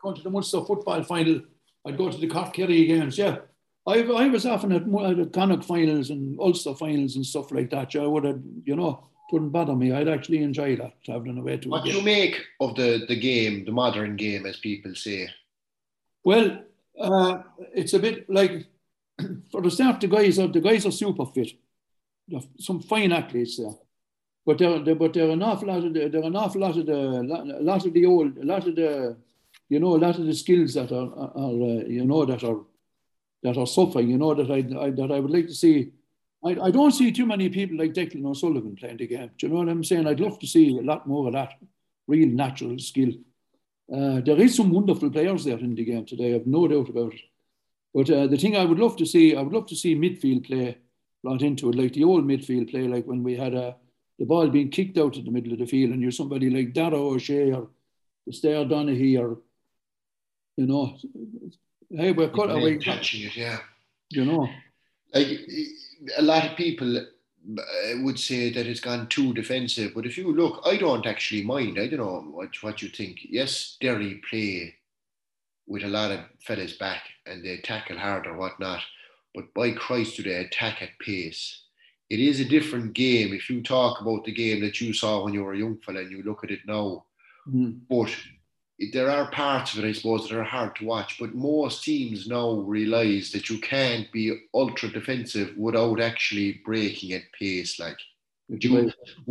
go to the Munster football final. I'd go to the Cork Kerry games, yeah. I was often at Connacht finals and Ulster finals and stuff like that. Yeah, I would have, you know, wouldn't bother me. I'd actually enjoy that, travelling away to. What do you make of the game, the modern game, as people say? Well, it's a bit like, for the start, the guys are super fit. They're some fine athletes there, but they're an awful lot of a lot of the skills that are suffering. You know, that I would like to see. I don't see too many people like Declan O'Sullivan playing the game. Do you know what I'm saying? I'd love to see a lot more of that real natural skill. There is some wonderful players there in the game today. I've no doubt about it. But the thing I would love to see midfield play brought into it, like the old midfield play, like when we had the ball being kicked out of the middle of the field, and you're somebody like Dara O'Shea or Stair Donaghy, or you know, hey, we're cut away. Touching it, yeah. You know, like. A lot of people would say that it's gone too defensive, but if you look, I don't actually mind. I don't know what you think. Yes, Derry play with a lot of fellas back and they tackle hard or whatnot, but by Christ do they attack at pace. It is a different game. If you talk about the game that you saw when you were a young fella and you look at it now, but there are parts of it, I suppose, that are hard to watch, but most teams now realise that you can't be ultra defensive without actually breaking at pace. Like, do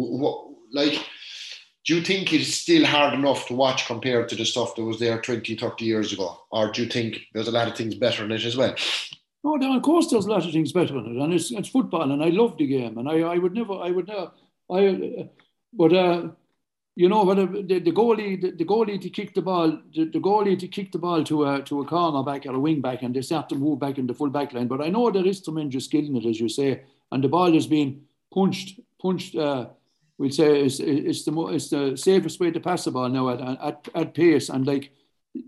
you think it's still hard enough to watch compared to the stuff that was there 20, 30 years ago? Or do you think there's a lot of things better in it as well? No, of course there's a lot of things better in it, and it's football, and I love the game, and you know, the goalie to kick the ball, to a cornerback or a wing back, and they start to move back in the full back line. But I know there is tremendous skill in it, as you say, and the ball is being punched. We'd say it's the safest way to pass the ball now at pace, and like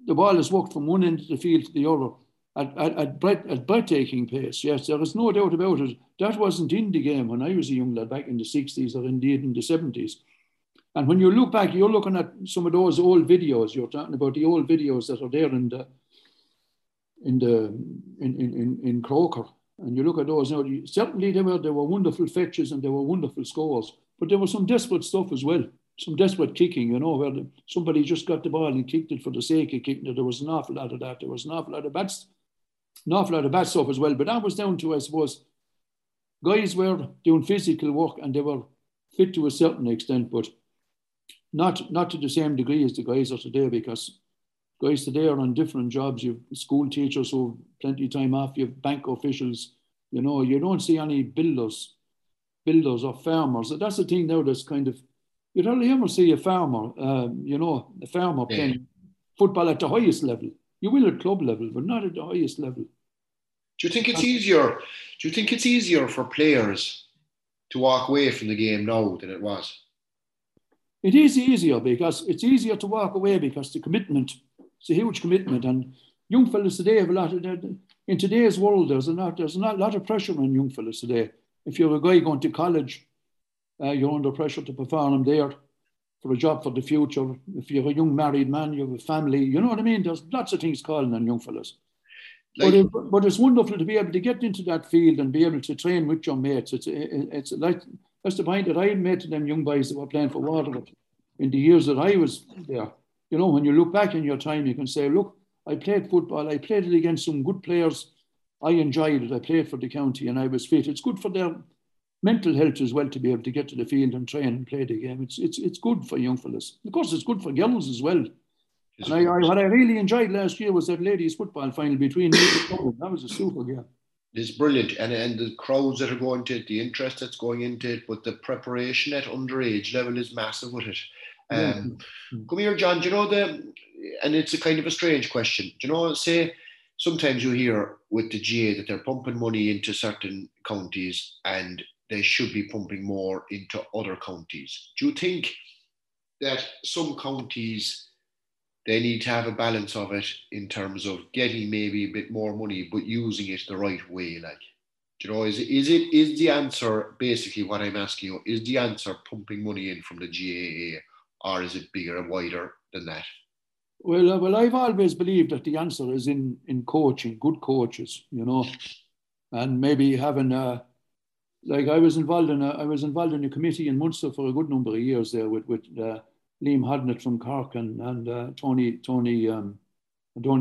the ball is walked from one end of the field to the other at breathtaking pace. Yes, there is no doubt about it. That wasn't in the game when I was a young lad back in the 60s or indeed in the 70s. And when you look back, you're looking at some of those old videos. You're talking about the old videos that are there in Croker, and you look at those now. Certainly, they were wonderful fetches and they were wonderful scores, but there was some desperate stuff as well. some desperate kicking, you know, where somebody just got the ball and kicked it for the sake of kicking it. There was an awful lot of that. There was an awful lot of bats, an awful lot of bad stuff as well. But that was down to, I suppose, guys were doing physical work and they were fit to a certain extent, but not to the same degree as the guys are today, because guys today are on different jobs. You have school teachers who have plenty of time off. You have bank officials. You know, you don't see any builders or farmers. That's the thing now that's kind of, you don't ever see a farmer, playing football at the highest level. You will at club level, but not at the highest level. Do you think it's easier? Do you think it's easier for players to walk away from the game now than it was? It is easier, because it's easier to walk away because the commitment, it's a huge commitment. And young fellas today have a lot of, in today's world, there's a lot of pressure on young fellas today. If you're a guy going to college, you're under pressure to perform there for a job for the future. If you're a young married man, you have a family, you know what I mean? There's lots of things calling on young fellas. Like, but it's wonderful to be able to get into that field and be able to train with your mates. It's like, that's the point that I made to them young boys that were playing for Waterford in the years that I was there. You know, when you look back in your time, you can say, look, I played football. I played it against some good players. I enjoyed it. I played for the county and I was fit. It's good for their mental health as well to be able to get to the field and train and play the game. It's good for young fellas. Of course, it's good for girls as well. And what I really enjoyed last year was that ladies' football final between me and Dublin. That was a super game. It's brilliant. And the crowds that are going to it, the interest that's going into it, but the preparation at underage level is massive with it. Come here, John. Do you know and it's a kind of a strange question. Do you know, say, sometimes you hear with the GA that they're pumping money into certain counties and they should be pumping more into other counties. Do you think that some counties, they need to have a balance of it in terms of getting maybe a bit more money, but using it the right way? Like, you know, is the answer basically what I'm asking you? Is the answer pumping money in from the GAA, or is it bigger and wider than that? Well, I've always believed that the answer is in coaching, good coaches, you know, and maybe having like I was involved in a committee in Munster for a good number of years there with. Liam Hodnett from Cork and Tony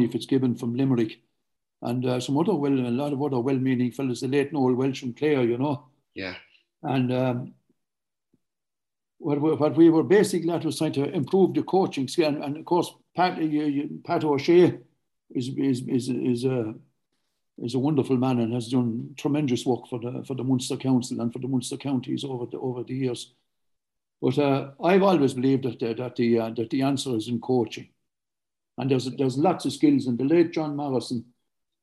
Fitzgibbon from Limerick, and a lot of other well-meaning fellas, the late Noel Welsh from Clare, you know. Yeah. And what we were basically at was trying to improve the coaching skill, and of course Pat O'Shea is a wonderful man and has done tremendous work for the Munster Council and for the Munster counties over the years. But I've always believed that the answer is in coaching, and there's lots of skills. And the late John Morrison,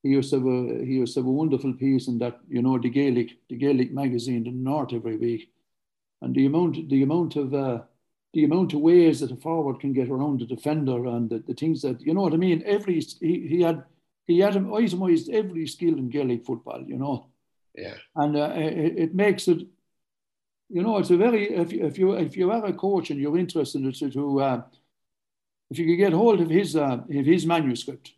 he used to have a wonderful piece in that, you know, the Gaelic magazine, the North, every week, and the amount of ways that a forward can get around the defender and the things that, you know what I mean. He had itemized every skill in Gaelic football, you know. Yeah. And it makes it. You know, it's a very, if you are a coach and you're interested in it, if you could get hold of his manuscript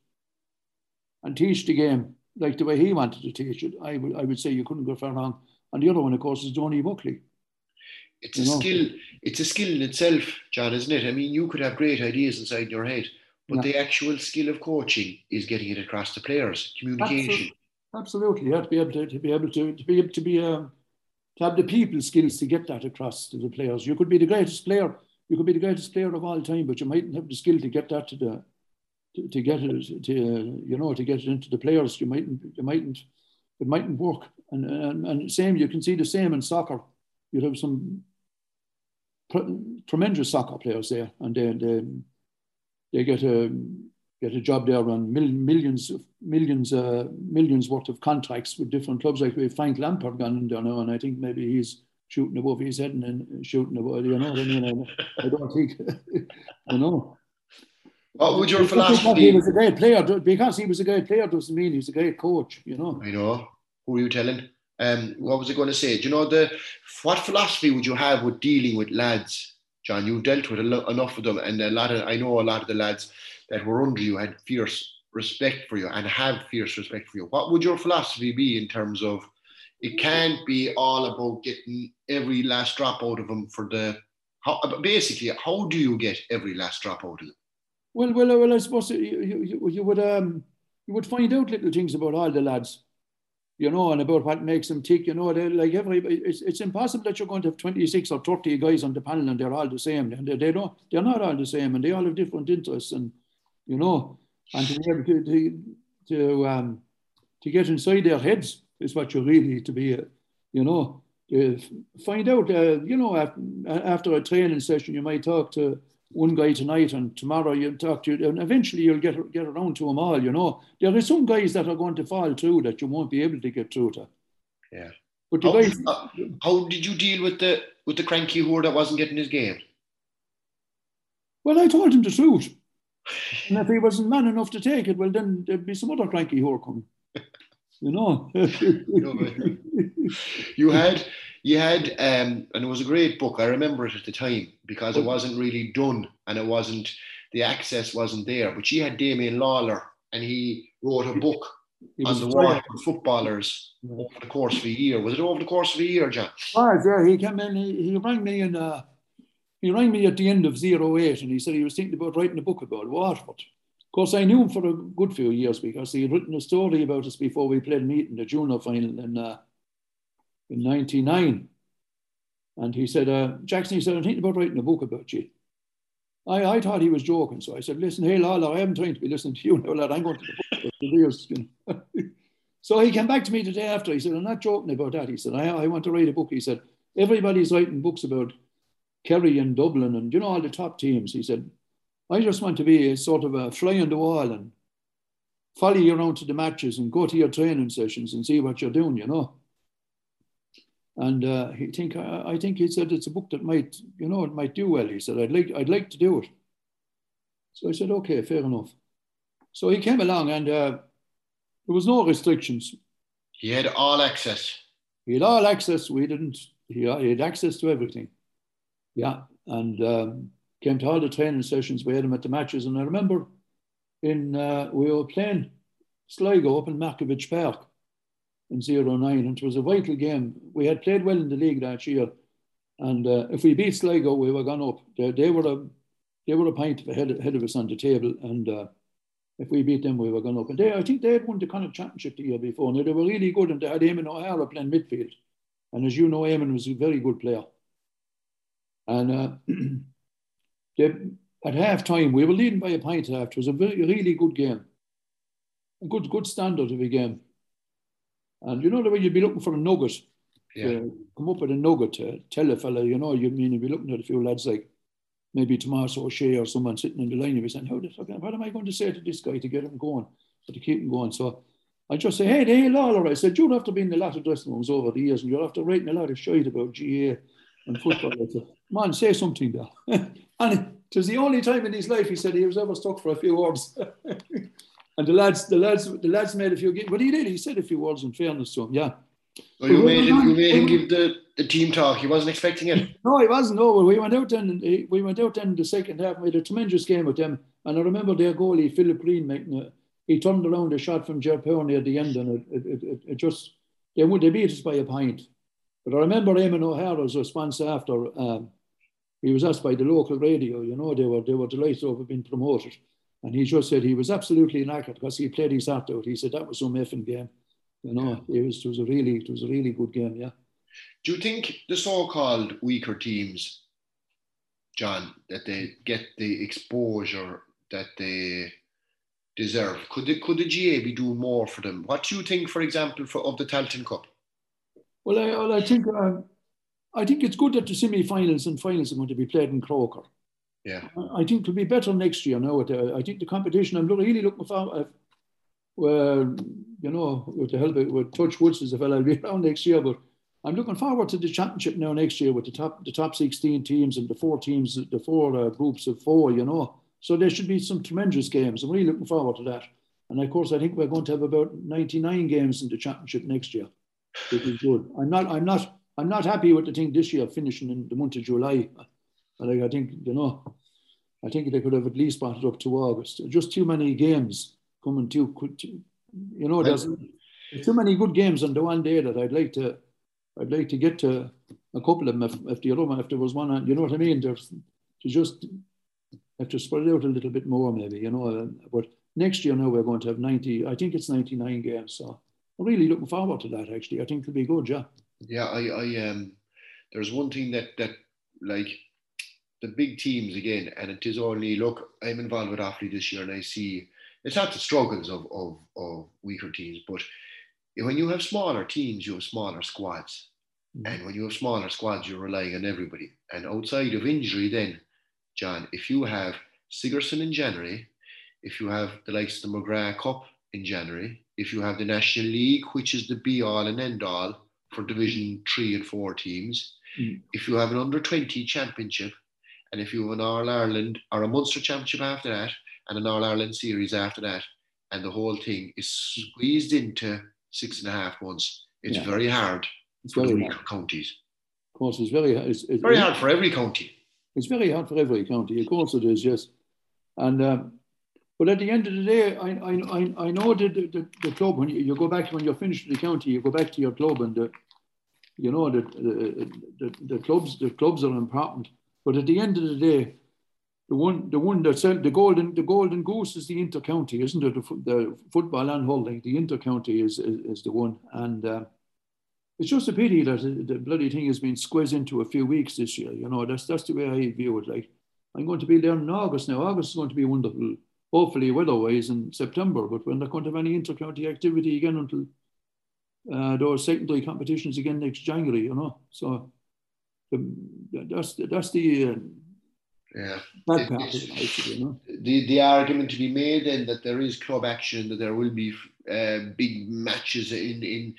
and teach the game like the way he wanted to teach it, I would say you couldn't go far wrong. And the other one, of course, is Donny Buckley. It's a skill in itself, John, isn't it? I mean, you could have great ideas inside your head, but The actual skill of coaching is getting it across to players, communication. Absolutely, you have to have the people skills to get that across to the players. You could be the greatest player. You could be the greatest player of all time, but you mightn't have the skill to get that to get it into the players. It mightn't work. And same, you can see the same in soccer. You'd have some tremendous soccer players there, and they get a job there on millions worth of contracts with different clubs. Like we have Frank Lampard gone in there now, and I think maybe he's shooting above his head and then shooting above, you know what I mean? I don't think, you know. What would your philosophy? He was a great player. Because he was a great player doesn't mean he's a great coach, you know. I know. Who are you telling? What was I going to say? Do you know, what philosophy would you have with dealing with lads, John? You've dealt with enough of them, and I know a lot of the lads that were under you had fierce respect for you and have fierce respect for you. What would your philosophy be in terms of, it can't be all about getting every last drop out of them for the Basically, how do you get every last drop out of them? Well, I suppose you would find out little things about all the lads, you know, and about what makes them tick, you know. Like everybody, it's impossible that you're going to have 26 or 30 guys on the panel and they're all the same. And they're not all the same, and they all have different interests, and you know, and to be able to get inside their heads is what you really to be, you know. Find out, you know, after a training session, you might talk to one guy tonight, and tomorrow you'll talk to, and eventually you'll get around to them all, you know. There are some guys that are going to fall through that you won't be able to get through to. Yeah. But how did you deal with the cranky whore that wasn't getting his game? Well, I told him the truth. And if he wasn't man enough to take it, well, then there'd be some other cranky whore coming. You know. You had, and it was a great book. I remember it at the time because it wasn't really done, and it wasn't, the access wasn't there. But she had Damien Lawler, and he wrote a book on the Waterford footballers over the course of a year. Was it over the course of a year, John? Oh, yeah. He came in. He rang me, and he rang me at the end of 08, and he said he was thinking about writing a book about Waterford. Of course, I knew him for a good few years because he had written a story about us before we played Meath in the junior final in 99. And he said, Jackson, he said, I'm thinking about writing a book about you. I thought he was joking, so I said, listen, hey, Lala, I haven't time to be listening to you now, lad. I'm going to the book about the real skin. So he came back to me the day after. He said, I'm not joking about that. He said, I want to write a book. He said, everybody's writing books about Kerry and Dublin and, you know, all the top teams. He said, I just want to be a sort of a fly on the wall and follow you around to the matches and go to your training sessions and see what you're doing, you know. And I think he said it's a book that might, you know, it might do well. He said, I'd like to do it. So I said, okay, fair enough. So he came along, and there was no restrictions. He had all access. He had all access. We didn't. He had access to everything. Yeah, and. Came to all the training sessions. We had him at the matches. And I remember we were playing Sligo up in Markovic Park in 09, and it was a vital game. We had played well in the league that year, and if we beat Sligo, we were gone up. They were a pint ahead of us on the table, and if we beat them, we were gone up. And I think they had won the Connacht Championship the year before. Now, they were really good, and they had Eamon O'Hara playing midfield. And as you know, Eamon was a very good player. And... at half time, we were leading by a pint half. It was a really good game, a good standard of a game. And you know the way you'd be looking for a nugget, come up with a nugget, tell a fella, you know, you'd be looking at a few lads like maybe Tomas O'Shea or someone sitting in the line, you'd be saying, what am I going to say to this guy to get him going, or to keep him going? So I just say, hey, Lawler, I said, you'll have to be in a lot of dressing rooms over the years, and you'll have to write a lot of shite about GA and football. I said, man, say something there. And it was the only time in his life he said he was ever stuck for a few words. And the lads made a few games. But he did. He said a few words in fairness to him, yeah. Well, you made him give the team talk. He wasn't expecting it. No, he wasn't. No, well, we went out then in the second half. We had a tremendous game with them. And I remember their goalie, Philip Green, he turned around a shot from Jer Power near the end, and it just, they beat us by a pint. But I remember Eamon O'Hara's response after... he was asked by the local radio, you know, they were delighted over being promoted. And he just said he was absolutely knackered because he played his heart out. He said that was some effing game. You know, it was a really good game, yeah. Do you think the so-called weaker teams, John, that they get the exposure that they deserve? Could the GA be doing more for them? What do you think, for example, of the Talton Cup? Well, I think it's good that the semi-finals and finals are going to be played in Croker. Yeah. I think it'll be better next year now. I think the competition, I'm really looking forward, you know, with the help of Touch Woods as a fellow, I'll be around next year, but I'm looking forward to the championship now next year with the top 16 teams and the four groups of four, you know. So there should be some tremendous games. I'm really looking forward to that. And of course, I think we're going to have about 99 games in the championship next year. Which is good. I'm not happy with the thing this year finishing in the month of July. Like, I think, you know, I think they could have at least brought it up to August. Just too many games coming too, you know, there's too many good games on the one day that I'd like to get to a couple of them if the other one, if there was one, you know what I mean? There's to just have to spread it out a little bit more, maybe, you know. But next year now we're going to have 90, I think it's 99 games. So I'm really looking forward to that, actually. I think it'll be good, yeah. Yeah, I there's one thing that like the big teams again, and it is only, look, I'm involved with Offaly this year and I see it's not the struggles of weaker teams, but when you have smaller teams, you have smaller squads. Mm. And when you have smaller squads, you're relying on everybody. And outside of injury then, John, if you have Sigerson in January, if you have the likes of the McGrath Cup in January, if you have the National League, which is the be-all and end-all for Division 3 and 4 teams, mm. if you have an under-20 championship, and if you have an All-Ireland or a Munster Championship after that, and an All-Ireland series after that, and the whole thing is squeezed into 6.5 months, it's yeah. very hard it's for very the weaker hard. Counties. Of course, it's very hard. It's very hard for every county. It's very hard for every county, of course it is, yes. And but at the end of the day, I know that the club, when you go back, when you're finished with the county, you go back to your club, and you know that the clubs are important. But at the end of the day, the one that sent the golden goose is the intercounty, isn't it? The football and hurling, the intercounty is the one, and it's just a pity that the bloody thing has been squeezed into a few weeks this year. You know, that's the way I view it. Like, I'm going to be there in August now. August is going to be wonderful, hopefully weather-wise, in September, but we're not going to have any intercounty activity again until those secondary competitions again next January. You know, so. That's the yeah. bad part of it, actually, you know? The argument to be made then that there is club action, that there will be big matches in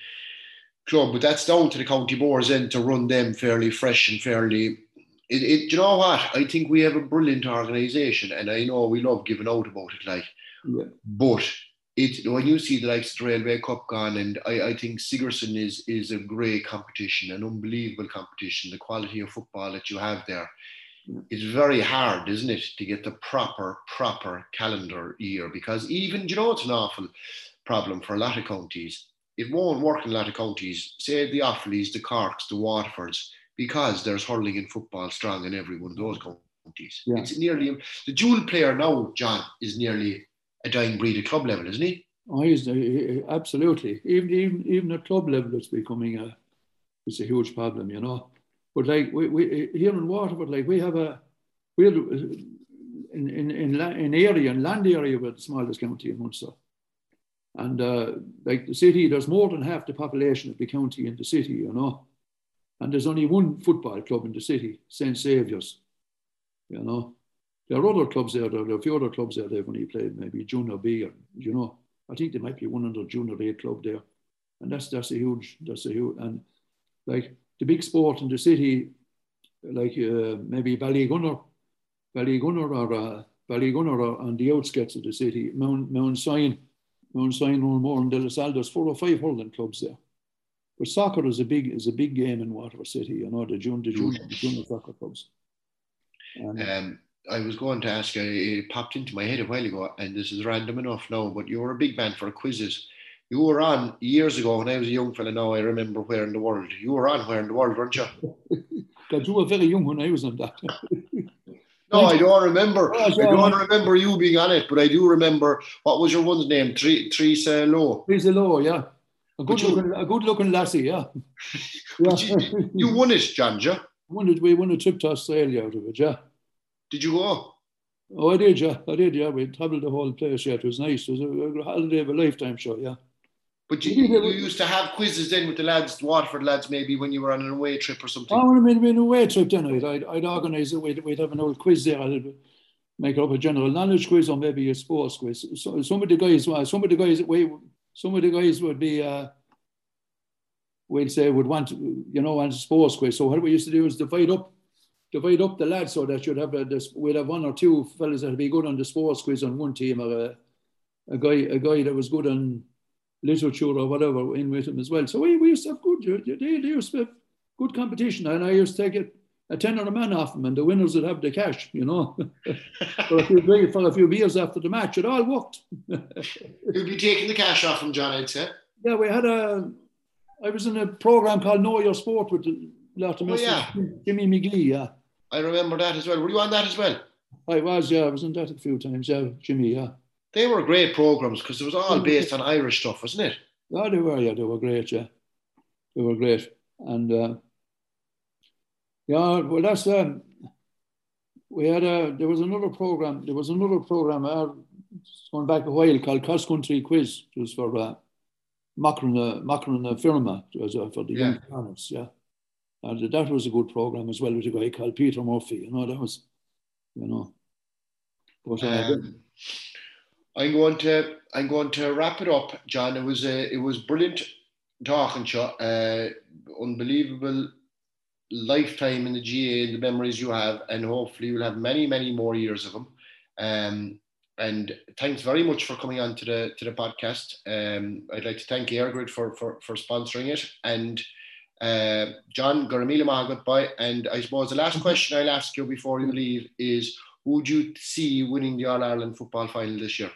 club, but that's down to the county boards then to run them fairly fresh and fairly. You know what? I think we have a brilliant organisation, and I know we love giving out about it, like, yeah. but it when you see the likes of the Railway Cup gone, and I think Sigerson is a great competition, an unbelievable competition. The quality of football that you have there, it's very hard, isn't it, to get the proper calendar year, because even, you know, it's an awful problem for a lot of counties. It won't work in a lot of counties, say the Offaly's, the Corks, the Waterfords, because there's hurling and football strong in every one of those counties. Yeah. It's nearly, the dual player now, John, is nearly a dying breed at club level, isn't he? Oh, he absolutely. Even at club level, it's becoming it's a huge problem, you know. But like we here in Waterford, like we have an area, in land area, we're the smallest county in Munster, and like the city, there's more than half the population of the county in the city, you know, and there's only one football club in the city, St Saviour's, you know. There are other clubs there. There are a few other clubs there. They've only played maybe junior B, or, you know. I think there might be one under junior A club there, and that's a huge. And like the big sport in the city, like maybe Ballygunner or Ballygunner are on the outskirts of the city. Mount Sion, Rollmore, and De La Salle. There's 4 or 5 hurling clubs there. But soccer is a big game in Waterford City. You know, the junior soccer clubs. And, I was going to ask, it popped into my head a while ago, and this is random enough now, but you were a big man for quizzes. You were on years ago when I was a young fella. Now I remember Where in the World. You were on Where in the World, weren't you? God, you were very young when I was on that. No, I don't remember. Oh, sure. I don't remember you being on it, but I do remember, what was your one's name? Teresa Lowe. Teresa Lowe, yeah. A good-looking lassie, yeah. Yeah. You won it, John, yeah? We won a trip to Australia out of it, yeah. Did you go? Oh, I did, yeah. We travelled the whole place, yeah. It was nice. It was a holiday of a lifetime, sure, yeah. But you used to have quizzes then with the lads, the Waterford lads, maybe, when you were on an away trip or something? Oh, when I'd been an away trip then, I'd organise it. We'd have an old quiz there. I'd make up a general knowledge quiz or maybe a sports quiz. So, some of the guys would be... we'd say would want, you know, a sports quiz. So what we used to do is divide up the lads so that you'd have we'd have 1 or 2 fellas that'd be good on the sports quiz on one team, or a guy that was good on literature or whatever in with him as well. So we used to have they used to have good competition, and I used to take a tenner a man off them, and the winners would have the cash, you know. for a few beers after the match, it all worked. You'd be taking the cash off them, John, I'd say. Yeah, I was in a program called Know Your Sport with Loughton. Oh, yeah. Jimmy McGee, yeah. I remember that as well. Were you on that as well? I was, yeah. I was on that a few times, yeah, Jimmy, yeah. They were great programmes because it was all based on Irish stuff, wasn't it? Oh, they were, yeah. They were great, yeah. They were great. And, yeah, well, that's... we had a... There was another programme. There was another programme going back a while called Cross Country Quiz. It was for Macron Firma. It was for the young parents, yeah. And that was a good programme as well with a guy called Peter Murphy. You know, that was... You know... But, I'm going to wrap it up, John. It was brilliant talking to you. Unbelievable lifetime in the GAA, the memories you have, and hopefully you'll have many, many more years of them. And thanks very much for coming on to the podcast. I'd like to thank Airgrid for sponsoring it. And John, Garamila Maha, goodbye. And I suppose the last question I'll ask you before you leave is, who do you see winning the All-Ireland football final this year?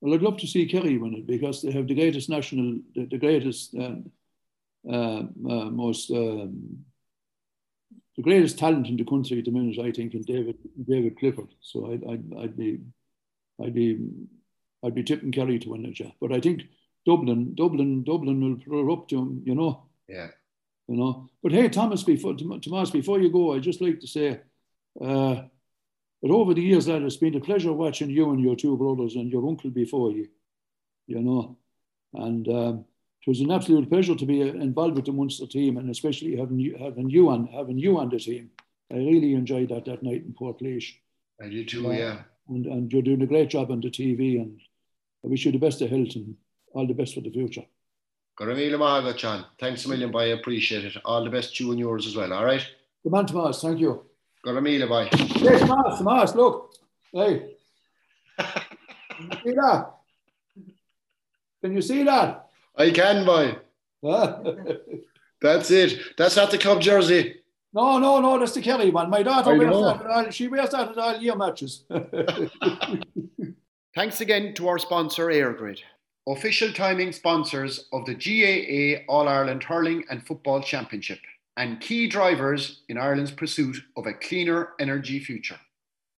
Well, I'd love to see Kerry win it because they have the greatest national, the greatest talent in the country at the minute, I think, in David Clifford. So I'd be tipping Kerry to win it, yeah. But I think Dublin will pull up to him, you know. Yeah. You know. But hey, Tomas, before you go, I'd just like to say, but over the years, lad, it's been a pleasure watching you and your two brothers and your uncle before you, you know. And it was an absolute pleasure to be involved with the Munster team, and especially having you on the team. I really enjoyed that night in Portlaoise. I did too, yeah. And you're doing a great job on the TV, and I wish you the best of health and all the best for the future. Thanks a million, bye. I appreciate it. All the best to you and yours as well, all right? Come on, Tomas, thank you. Got a meal, boy. Yes, Tomas, look. Hey. Can you see that? I can, boy. That's it. That's not the club jersey. No, that's the Kerry one. My daughter wears that at all year matches. Thanks again to our sponsor, Airgrid. Official timing sponsors of the GAA All-Ireland Hurling and Football Championship, and key drivers in Ireland's pursuit of a cleaner energy future.